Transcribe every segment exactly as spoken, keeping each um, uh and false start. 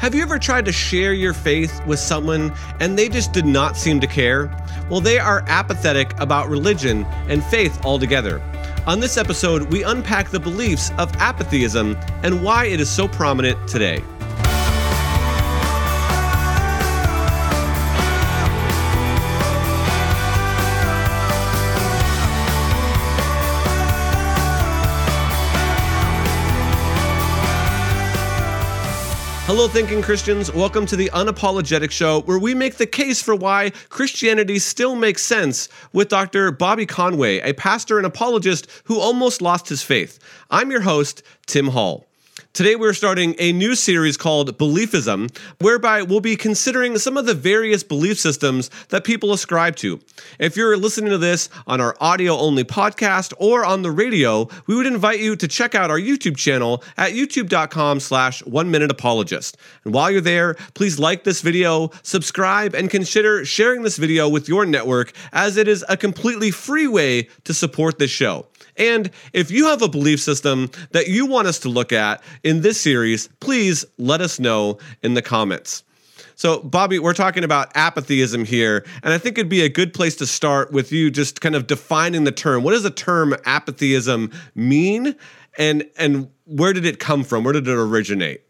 Have you ever tried to share your faith with someone and they just did not seem to care? Well, they are apathetic about religion and faith altogether. On this episode, we unpack the beliefs of apatheism and why it is so prominent today. Hello, thinking Christians. Welcome to The Unapologetic Show, where we make the case for why Christianity still makes sense with Doctor Bobby Conway, a pastor and apologist who almost lost his faith. I'm your host, Tim Hall. Today, we're starting a new series called Beliefism, whereby we'll be considering some of the various belief systems that people ascribe to. If you're listening to this on our audio-only podcast or on the radio, we would invite you to check out our YouTube channel at youtube.com slash one minute apologist. And while you're there, please like this video, subscribe, and consider sharing this video with your network, as it is a completely free way to support this show. And if you have a belief system that you want us to look at in this series, please let us know in the comments. So, Bobby, we're talking about apatheism here, and I think it'd be a good place to start with you just kind of defining the term. What does the term apatheism mean, and, and where did it come from? Where did it originate?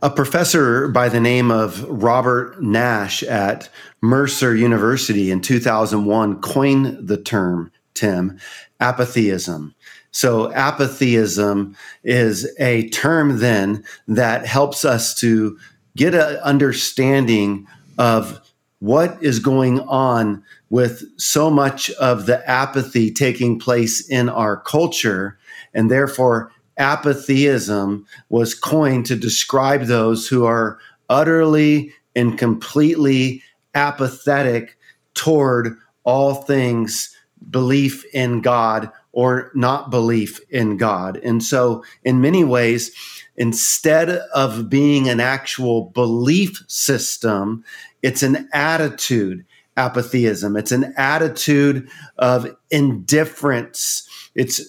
A professor by the name of Robert Nash at Mercer University in two thousand one coined the term, Tim, apatheism. So apatheism is a term then that helps us to get an understanding of what is going on with so much of the apathy taking place in our culture. And therefore, apatheism was coined to describe those who are utterly and completely apathetic toward all things belief in God or not belief in God. And so in many ways, instead of being an actual belief system, it's an attitude, apatheism. It's an attitude of indifference. It's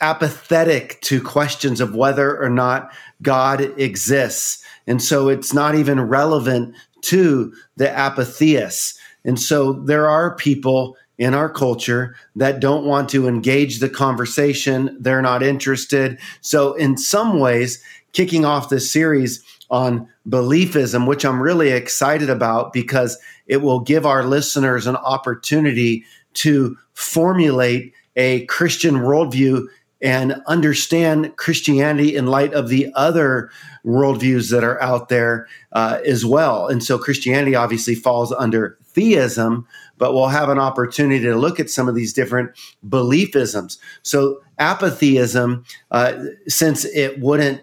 apathetic to questions of whether or not God exists. And so it's not even relevant to the apatheists. And so there are people in our culture that don't want to engage the conversation. They're not interested. So in some ways, kicking off this series on beliefism, which I'm really excited about because it will give our listeners an opportunity to formulate a Christian worldview and understand Christianity in light of the other worldviews that are out there uh, as well. And so Christianity obviously falls under theism, but we'll have an opportunity to look at some of these different beliefisms. So apatheism, uh, since it wouldn't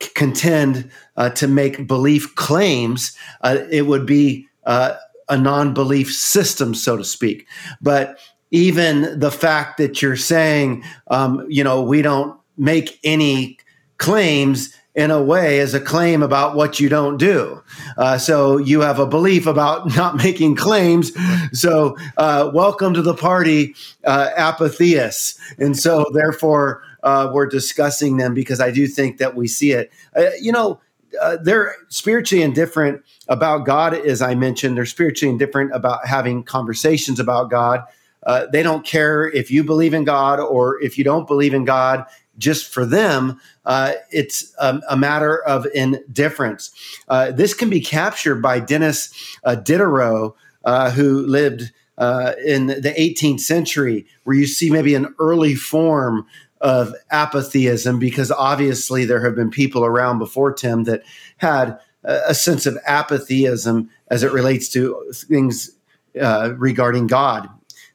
c- contend uh, to make belief claims, uh, it would be uh, a non-belief system, so to speak. But even the fact that you're saying, um, you know, we don't make any claims in a way is a claim about what you don't do. Uh, so you have a belief about not making claims. So uh, welcome to the party, uh, apatheists. And so therefore uh, we're discussing them because I do think that we see it. Uh, you know, uh, they're spiritually indifferent about God, as I mentioned. They're spiritually indifferent about having conversations about God. Uh, they don't care if you believe in God or if you don't believe in God. Just for them, uh, it's a, a matter of indifference. Uh, this can be captured by Denis uh, Diderot, uh, who lived uh, in the eighteenth century, where you see maybe an early form of apatheism, because obviously there have been people around before Tim that had a, a sense of apatheism as it relates to things uh, regarding God.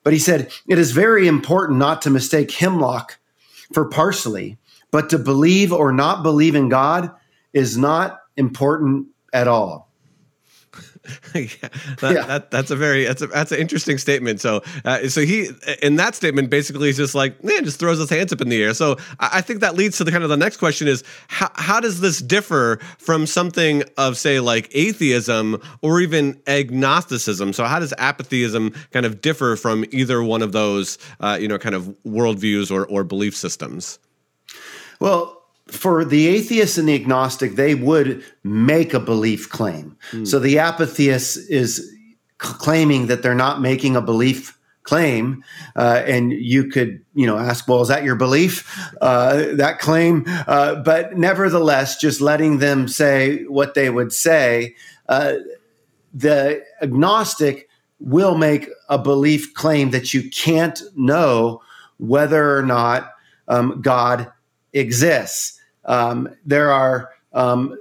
But he said, "It is very important not to mistake hemlock for parsley, but to believe or not believe in God is not important at all." yeah, that, yeah. That, that's a very that's a, that's an interesting statement. So, uh, so he in that statement basically is just like, man, just throws his hands up in the air. So, I, I think that leads to the kind of the next question is how how does this differ from something of say like atheism or even agnosticism? So, how does apatheism kind of differ from either one of those, uh, you know, kind of worldviews or or belief systems? Well, for the atheist and the agnostic, they would make a belief claim. Mm. So the apatheist is c- claiming that they're not making a belief claim, uh, and you could, you know, ask, well, is that your belief, uh, that claim? Uh, but nevertheless, just letting them say what they would say, uh, the agnostic will make a belief claim that you can't know whether or not um, God exists. Um, there are, um,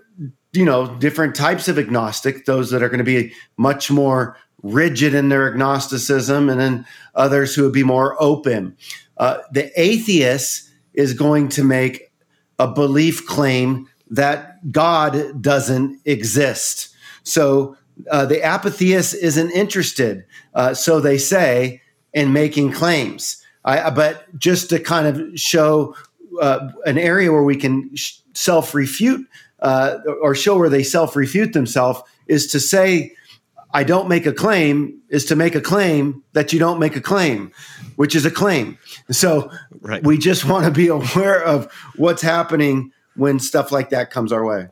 you know, different types of agnostic, those that are going to be much more rigid in their agnosticism, and then others who would be more open. Uh, the atheist is going to make a belief claim that God doesn't exist. So uh, the apatheist isn't interested, uh, so they say, in making claims. I, but just to kind of show uh, an area where we can sh- self-refute uh, or show where they self-refute themselves is to say, I don't make a claim is to make a claim that you don't make a claim, which is a claim. So right. We just want to be aware of what's happening when stuff like that comes our way.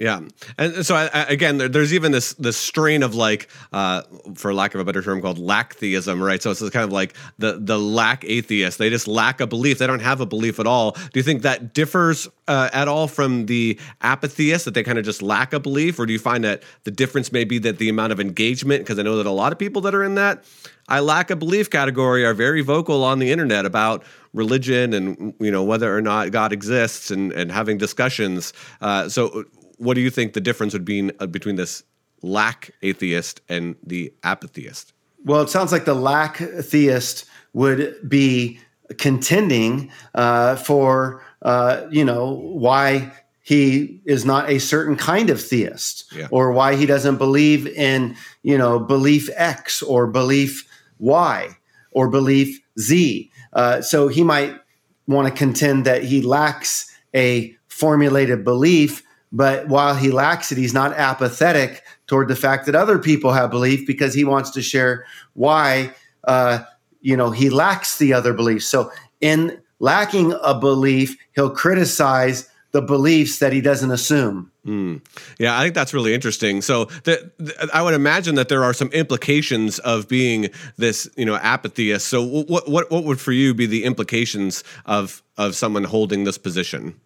Yeah. And so, I, I, again, there, there's even this this strain of like, uh, for lack of a better term, called lack theism, right? So it's kind of like the, the lack atheist. They just lack a belief. They don't have a belief at all. Do you think that differs uh, at all from the apatheist, that they kind of just lack a belief? Or do you find that the difference may be that the amount of engagement, because I know that a lot of people that are in that I lack a belief category are very vocal on the internet about religion and, you know, whether or not God exists and, and having discussions. Uh, so what do you think the difference would be in, uh, between this lack atheist and the apatheist? Well, it sounds like the lack theist would be contending uh, for, uh, you know, why he is not a certain kind of theist, yeah. or why he doesn't believe in, you know, belief X or belief Y or belief Z. Uh, so he might want to contend that he lacks a formulated belief. But while he lacks it, he's not apathetic toward the fact that other people have belief, because he wants to share why, uh, you know, he lacks the other beliefs. So in lacking a belief, he'll criticize the beliefs that he doesn't assume. Mm. Yeah, I think that's really interesting. So the, the, I would imagine that there are some implications of being this, you know, apatheist. So what what what would for you be the implications of of someone holding this position?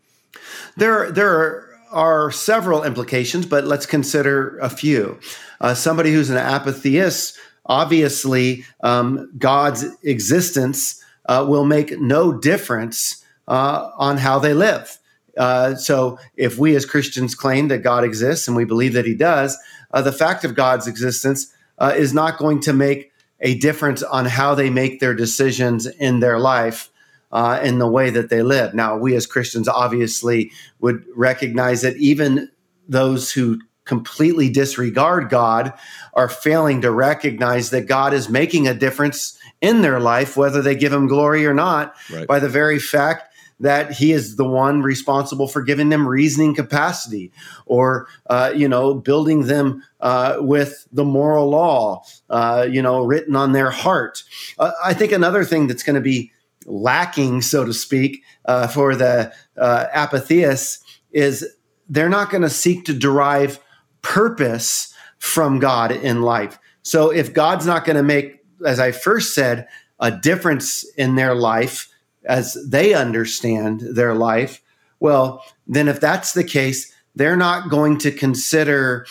There there are. are several implications, but let's consider a few. Uh, somebody who's an apatheist, obviously, um, God's existence uh, will make no difference uh, on how they live. Uh, so if we as Christians claim that God exists and we believe that he does, uh, the fact of God's existence uh, is not going to make a difference on how they make their decisions in their life. Uh, in the way that they live. Now, we as Christians obviously would recognize that even those who completely disregard God are failing to recognize that God is making a difference in their life, whether they give him glory or not, right. by the very fact that he is the one responsible for giving them reasoning capacity or, uh, you know, building them uh, with the moral law, uh, you know, written on their heart. Uh, I think another thing that's going to be lacking, so to speak, uh, for the uh, apatheists is they're not going to seek to derive purpose from God in life. So if God's not going to make, as I first said, a difference in their life as they understand their life, well, then if that's the case, they're not going to consider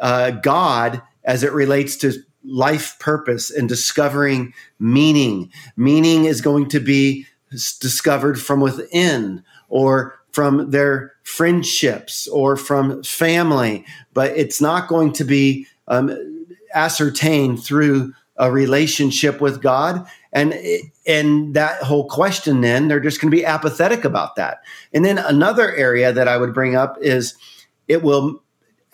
uh, God as it relates to life purpose and discovering meaning. Meaning is going to be discovered from within or from their friendships or from family, but it's not going to be um, ascertained through a relationship with God. And, and that whole question, then they're just going to be apathetic about that. And then another area that I would bring up is it will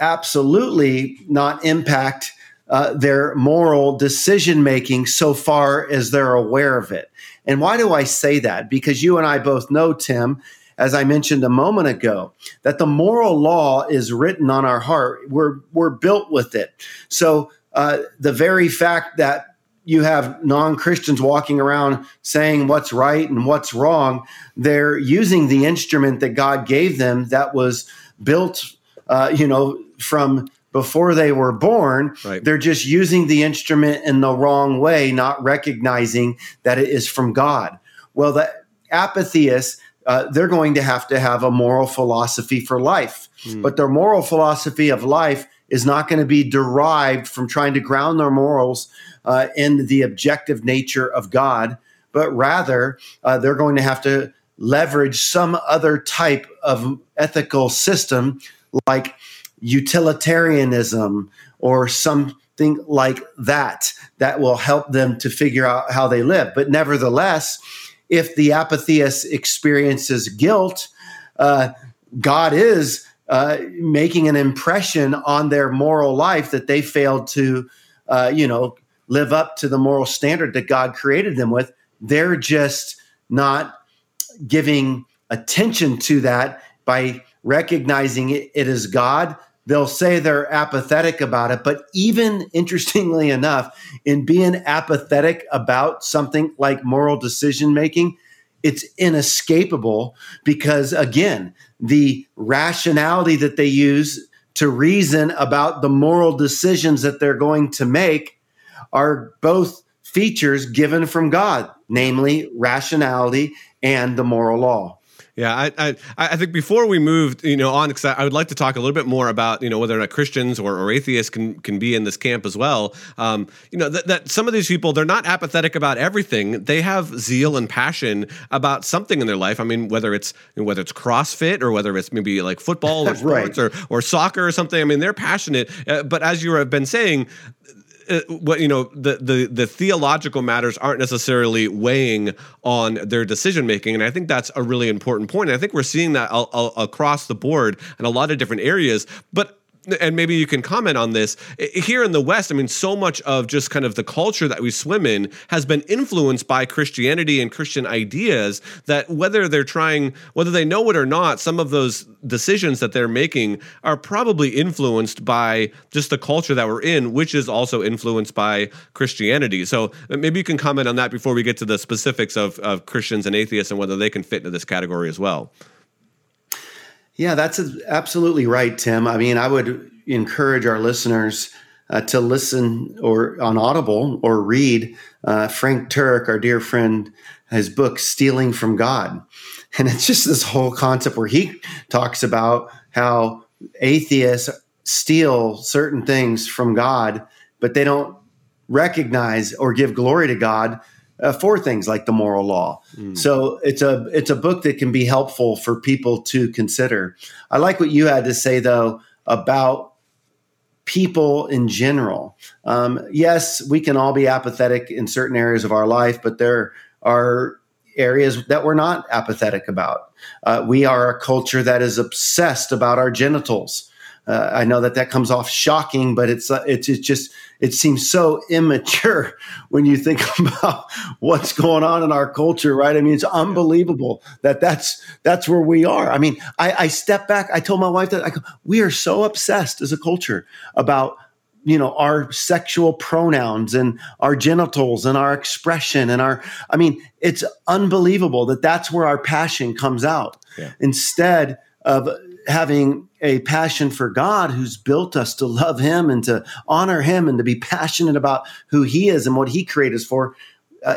absolutely not impact Uh, their moral decision-making so far as they're aware of it. And why do I say that? Because you and I both know, Tim, as I mentioned a moment ago, that the moral law is written on our heart. We're, we're built with it. So uh, the very fact that you have non-Christians walking around saying what's right and what's wrong, they're using the instrument that God gave them that was built, uh, you know, from before they were born. Right. They're just using the instrument in the wrong way, not recognizing that it is from God. Well, the apatheists, uh, they're going to have to have a moral philosophy for life. Mm. But their moral philosophy of life is not going to be derived from trying to ground their morals uh, in the objective nature of God, but rather uh, they're going to have to leverage some other type of ethical system like utilitarianism or something like that, that will help them to figure out how they live. But nevertheless, if the apatheist experiences guilt, uh, God is Uh, making an impression on their moral life that they failed to, uh, you know, live up to the moral standard that God created them with. They're just not giving attention to that by recognizing it, it is God. They'll say they're apathetic about it. But even interestingly enough, in being apathetic about something like moral decision-making, it's inescapable because, again, the rationality that they use to reason about the moral decisions that they're going to make are both features given from God, namely rationality and the moral law. Yeah, I, I I think before we moved, you know, on, because I would like to talk a little bit more about, you know, whether or not Christians or, or atheists can can be in this camp as well. Um, you know, that, that some of these people, they're not apathetic about everything. They have zeal and passion about something in their life. I mean, whether it's you know, whether it's CrossFit or whether it's maybe like football or sports right. or or soccer or something. I mean, they're passionate. Uh, but as you have been saying, Uh, what you know, the, the the theological matters aren't necessarily weighing on their decision making, and I think that's a really important point. And I think we're seeing that all, all across the board in a lot of different areas. But and maybe you can comment on this here in the West. I mean, so much of just kind of the culture that we swim in has been influenced by Christianity and Christian ideas that whether they're trying, whether they know it or not, some of those decisions that they're making are probably influenced by just the culture that we're in, which is also influenced by Christianity. So maybe you can comment on that before we get to the specifics of, of Christians and atheists and whether they can fit into this category as well. Yeah, that's absolutely right, Tim. I mean, I would encourage our listeners uh, to listen or on Audible or read uh, Frank Turek, our dear friend, his book, Stealing from God. And it's just this whole concept where he talks about how atheists steal certain things from God, but they don't recognize or give glory to God Uh, for things like the moral law. Mm. So it's a it's a book that can be helpful for people to consider. I like what you had to say, though, about people in general. Um, yes, we can all be apathetic in certain areas of our life, but there are areas that we're not apathetic about. Uh, we are a culture that is obsessed about our genitals. Uh, I know that that comes off shocking, but it's, uh, it's it's just it seems so immature when you think about what's going on in our culture, right? I mean, it's unbelievable that that's that's where we are. I mean, I, I step back. I told my wife that I go, we are so obsessed as a culture about you know our sexual pronouns and our genitals and our expression and our. I mean, it's unbelievable that that's where our passion comes out yeah. instead of having a passion for God, who's built us to love him and to honor him and to be passionate about who he is and what he created us for. Uh,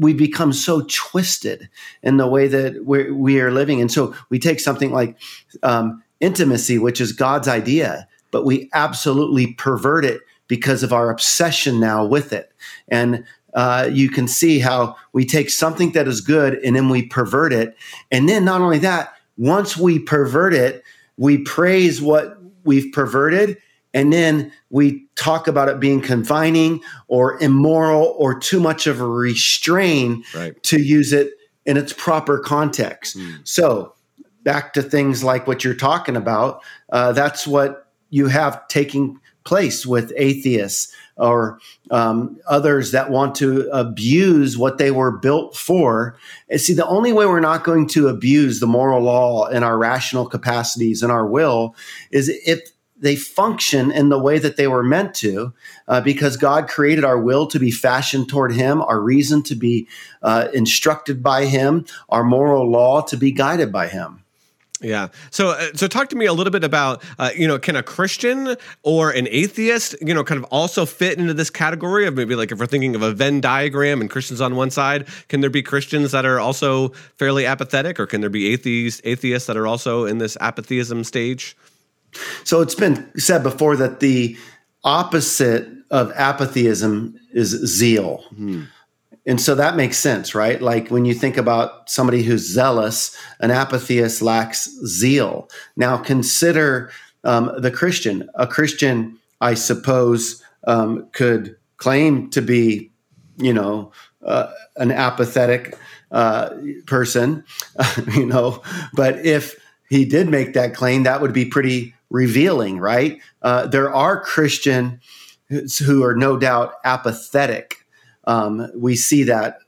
we become so twisted in the way that we're, we are living. And so we take something like um, intimacy, which is God's idea, but we absolutely pervert it because of our obsession now with it. And Uh, you can see how we take something that is good and then we pervert it. And then not only that, once we pervert it, we praise what we've perverted, and then we talk about it being confining or immoral or too much of a restraint right. to use it in its proper context. Mm. So back to things like what you're talking about, uh, that's what you have taking place with atheists or um, others that want to abuse what they were built for. And see, the only way we're not going to abuse the moral law and our rational capacities and our will is if they function in the way that they were meant to, uh, because God created our will to be fashioned toward him, our reason to be uh, instructed by him, our moral law to be guided by him. Yeah. So, uh, so talk to me a little bit about, uh, you know, can a Christian or an atheist, you know, kind of also fit into this category of maybe like if we're thinking of a Venn diagram and Christians on one side, can there be Christians that are also fairly apathetic, or can there be atheists, atheists that are also in this apatheism stage? So it's been said before that the opposite of apatheism is zeal. Mm-hmm. And so that makes sense, right? Like when you think about somebody who's zealous, an apatheist lacks zeal. Now consider um, the Christian. A Christian, I suppose, um, could claim to be, you know, uh, an apathetic uh, person, you know, but if he did make that claim, that would be pretty revealing, right? Uh, there are Christians who are no doubt apathetic. Um, we see that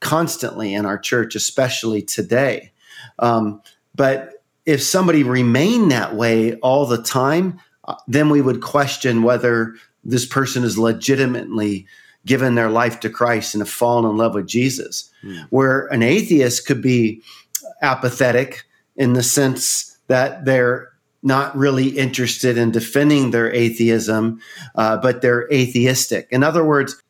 constantly in our church, especially today. Um, but if somebody remained that way all the time, then we would question whether this person is legitimately given their life to Christ and have fallen in love with Jesus. Mm. Where an atheist could be apathetic in the sense that they're not really interested in defending their atheism, uh, but they're atheistic. In other words,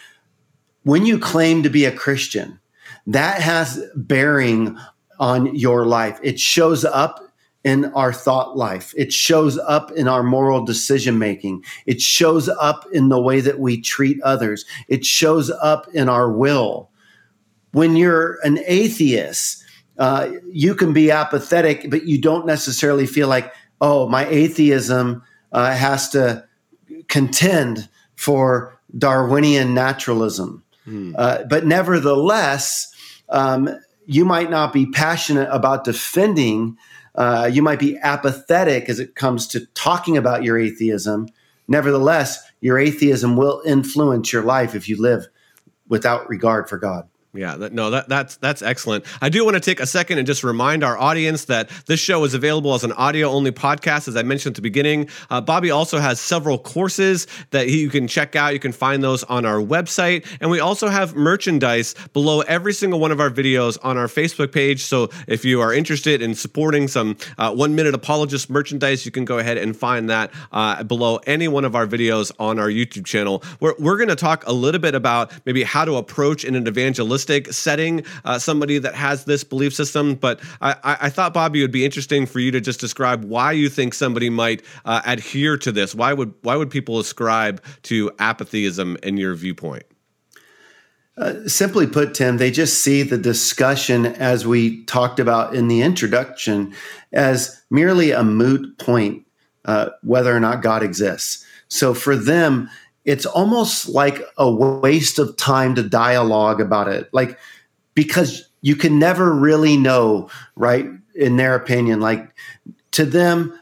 when you claim to be a Christian, that has bearing on your life. It shows up in our thought life. It shows up in our moral decision-making. It shows up in the way that we treat others. It shows up in our will. When you're an atheist, uh, you can be apathetic, but you don't necessarily feel like, oh, my atheism uh, has to contend for Darwinian naturalism. Mm. Uh, but nevertheless, um, you might not be passionate about defending. Uh, you might be apathetic as it comes to talking about your atheism. Nevertheless, your atheism will influence your life if you live without regard for God. Yeah, that, no, that, that's that's excellent. I do want to take a second and just remind our audience that this show is available as an audio-only podcast, as I mentioned at the beginning. Uh, Bobby also has several courses that he, you can check out. You can find those on our website. And we also have merchandise below every single one of our videos on our Facebook page. So if you are interested in supporting some uh, One Minute Apologist merchandise, you can go ahead and find that uh, below any one of our videos on our YouTube channel. We're, we're going to talk a little bit about maybe how to approach in an evangelistic setting, uh, somebody that has this belief system. But I, I thought, Bobby, it would be interesting for you to just describe why you think somebody might uh, adhere to this. Why would why would people ascribe to apatheism in your viewpoint? Uh, simply put, Tim, they just see the discussion, as we talked about in the introduction, as merely a moot point, uh, whether or not God exists. So for them, it's almost like a waste of time to dialogue about it. Like, because you can never really know, right? In their opinion, like to them,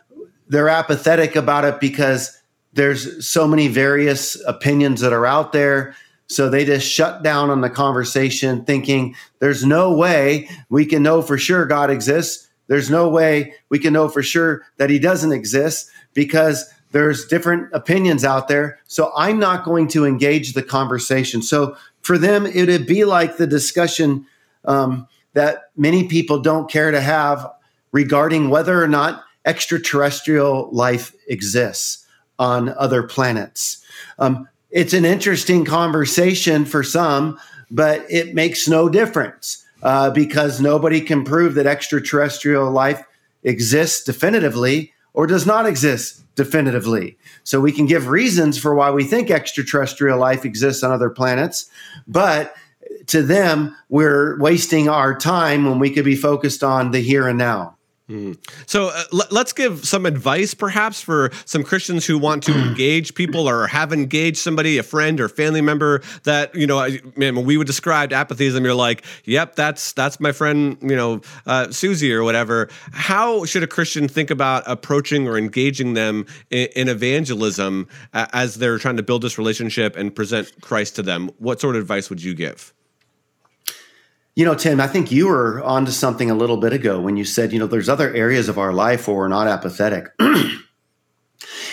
they're apathetic about it because there's so many various opinions that are out there. So they just shut down on the conversation thinking there's no way we can know for sure God exists. There's no way we can know for sure that he doesn't exist because there's different opinions out there, so I'm not going to engage the conversation. So for them, it would be like the discussion um, that many people don't care to have regarding whether or not extraterrestrial life exists on other planets. Um, it's an interesting conversation for some, but it makes no difference uh, because nobody can prove that extraterrestrial life exists definitively or does not exist definitively. So we can give reasons for why we think extraterrestrial life exists on other planets, but to them, we're wasting our time when we could be focused on the here and now. So uh, l- let's give some advice, perhaps, for some Christians who want to engage people or have engaged somebody, a friend or family member that, you know, I, man, when we would describe apatheism, you're like, yep, that's that's my friend, you know, uh, Susie or whatever. How should a Christian think about approaching or engaging them in, in evangelism uh, as they're trying to build this relationship and present Christ to them? What sort of advice would you give? You know, Tim, I think you were onto something a little bit ago when you said, you know, there's other areas of our life where we're not apathetic.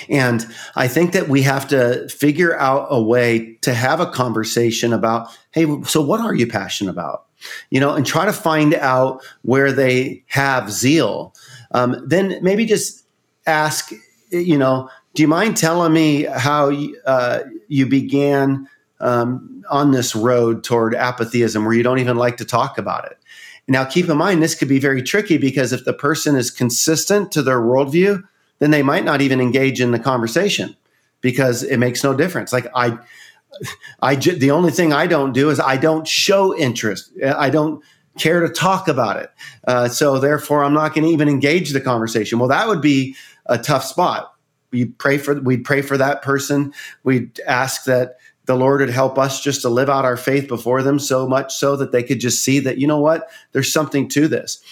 And I think that we have to figure out a way to have a conversation about, hey, so what are you passionate about? You know, and try to find out where they have zeal. Um, then maybe just ask, you know, do you mind telling me how uh, you began um, on this road toward apatheism where you don't even like to talk about it? Now, keep in mind, this could be very tricky because if the person is consistent to their worldview, then they might not even engage in the conversation because it makes no difference. Like I, I the only thing I don't do is I don't show interest. I don't care to talk about it. Uh, so therefore, I'm not going to even engage the conversation. Well, that would be a tough spot. We pray for we'd pray for that person. We'd ask that the Lord would help us just to live out our faith before them so much so that they could just see that, you know what, there's something to this.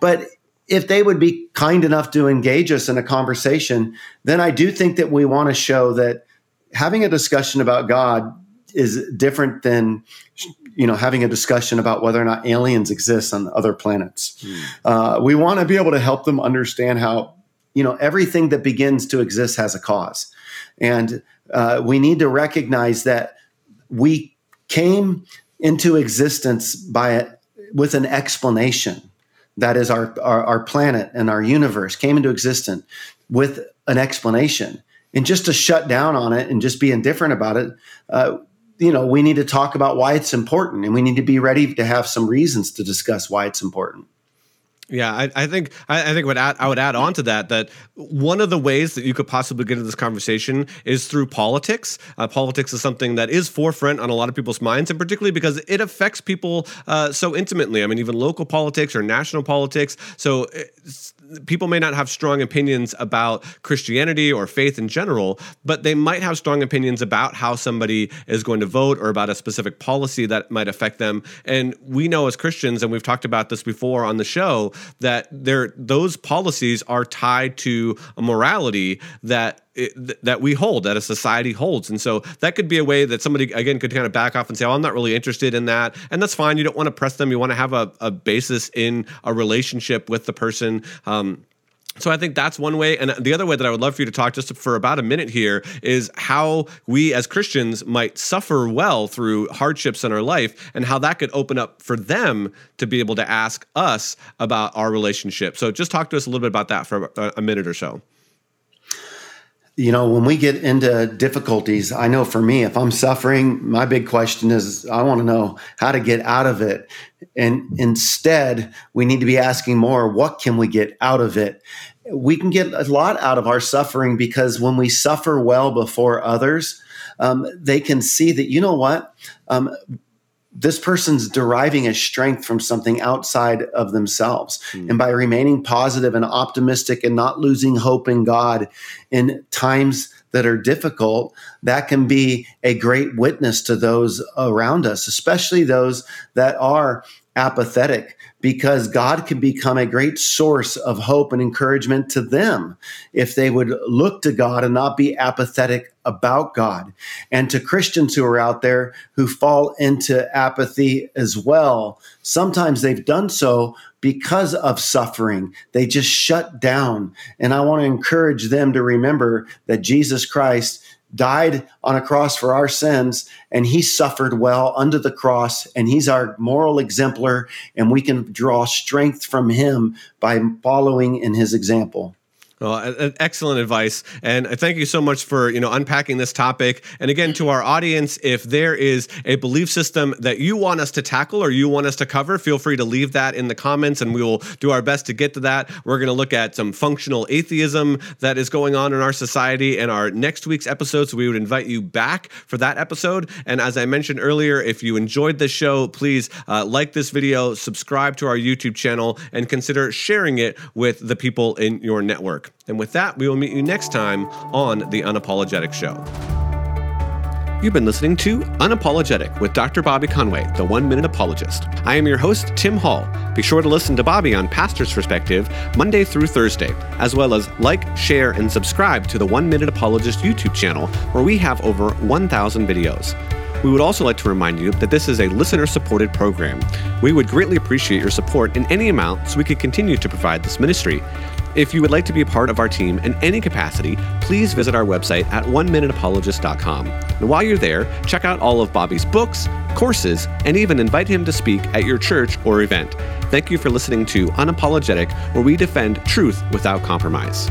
But if they would be kind enough to engage us in a conversation, then I do think that we want to show that having a discussion about God is different than, you know, having a discussion about whether or not aliens exist on other planets. Mm. Uh, we want to be able to help them understand how, you know, everything that begins to exist has a cause. And uh, we need to recognize that we came into existence by a, with an explanation. That is, our, our our planet and our universe came into existence with an explanation. And just to shut down on it and just be indifferent about it, uh, you know, we need to talk about why it's important, and we need to be ready to have some reasons to discuss why it's important. Yeah, I, I think I, I think what I would add on to that, that one of the ways that you could possibly get into this conversation is through politics. Uh, politics is something that is forefront on a lot of people's minds, and particularly because it affects people uh, so intimately. I mean, even local politics or national politics. So people may not have strong opinions about Christianity or faith in general, but they might have strong opinions about how somebody is going to vote or about a specific policy that might affect them. And we know as Christians, and we've talked about this before on the show, that there, those policies are tied to a morality that It, that we hold, that a society holds. And so that could be a way that somebody, again, could kind of back off and say, oh, I'm not really interested in that. And that's fine. You don't want to press them. You want to have a, a basis in a relationship with the person. Um, So I think that's one way. And the other way that I would love for you to talk just for about a minute here is how we as Christians might suffer well through hardships in our life and how that could open up for them to be able to ask us about our relationship. So just talk to us a little bit about that for a minute or so. You know, when we get into difficulties, I know for me, if I'm suffering, my big question is I want to know how to get out of it. And instead, we need to be asking more, what can we get out of it? We can get a lot out of our suffering because when we suffer well before others, um, they can see that, you know what, um, this person's deriving a strength from something outside of themselves. Mm. And by remaining positive and optimistic and not losing hope in God in times that are difficult, that can be a great witness to those around us, especially those that are apathetic, because God can become a great source of hope and encouragement to them if they would look to God and not be apathetic about God. And to Christians who are out there who fall into apathy as well, sometimes they've done so because of suffering. They just shut down. And I want to encourage them to remember that Jesus Christ died on a cross for our sins, and he suffered well under the cross, and he's our moral exemplar, and we can draw strength from him by following in his example. Well, excellent advice. And thank you so much for, you know, unpacking this topic. And again, to our audience, if there is a belief system that you want us to tackle or you want us to cover, feel free to leave that in the comments and we will do our best to get to that. We're going to look at some functional atheism that is going on in our society in our next week's episode. So we would invite you back for that episode. And as I mentioned earlier, if you enjoyed this show, please uh, like this video, subscribe to our YouTube channel, and consider sharing it with the people in your network. And with that, we will meet you next time on The Unapologetic Show. You've been listening to Unapologetic with Doctor Bobby Conway, the One Minute Apologist. I am your host, Tim Hall. Be sure to listen to Bobby on Pastor's Perspective Monday through Thursday, as well as like, share, and subscribe to the One Minute Apologist YouTube channel, where we have over one thousand videos. We would also like to remind you that this is a listener-supported program. We would greatly appreciate your support in any amount so we could continue to provide this ministry. If you would like to be a part of our team in any capacity, please visit our website at one minute apologist dot com. And while you're there, check out all of Bobby's books, courses, and even invite him to speak at your church or event. Thank you for listening to Unapologetic, where we defend truth without compromise.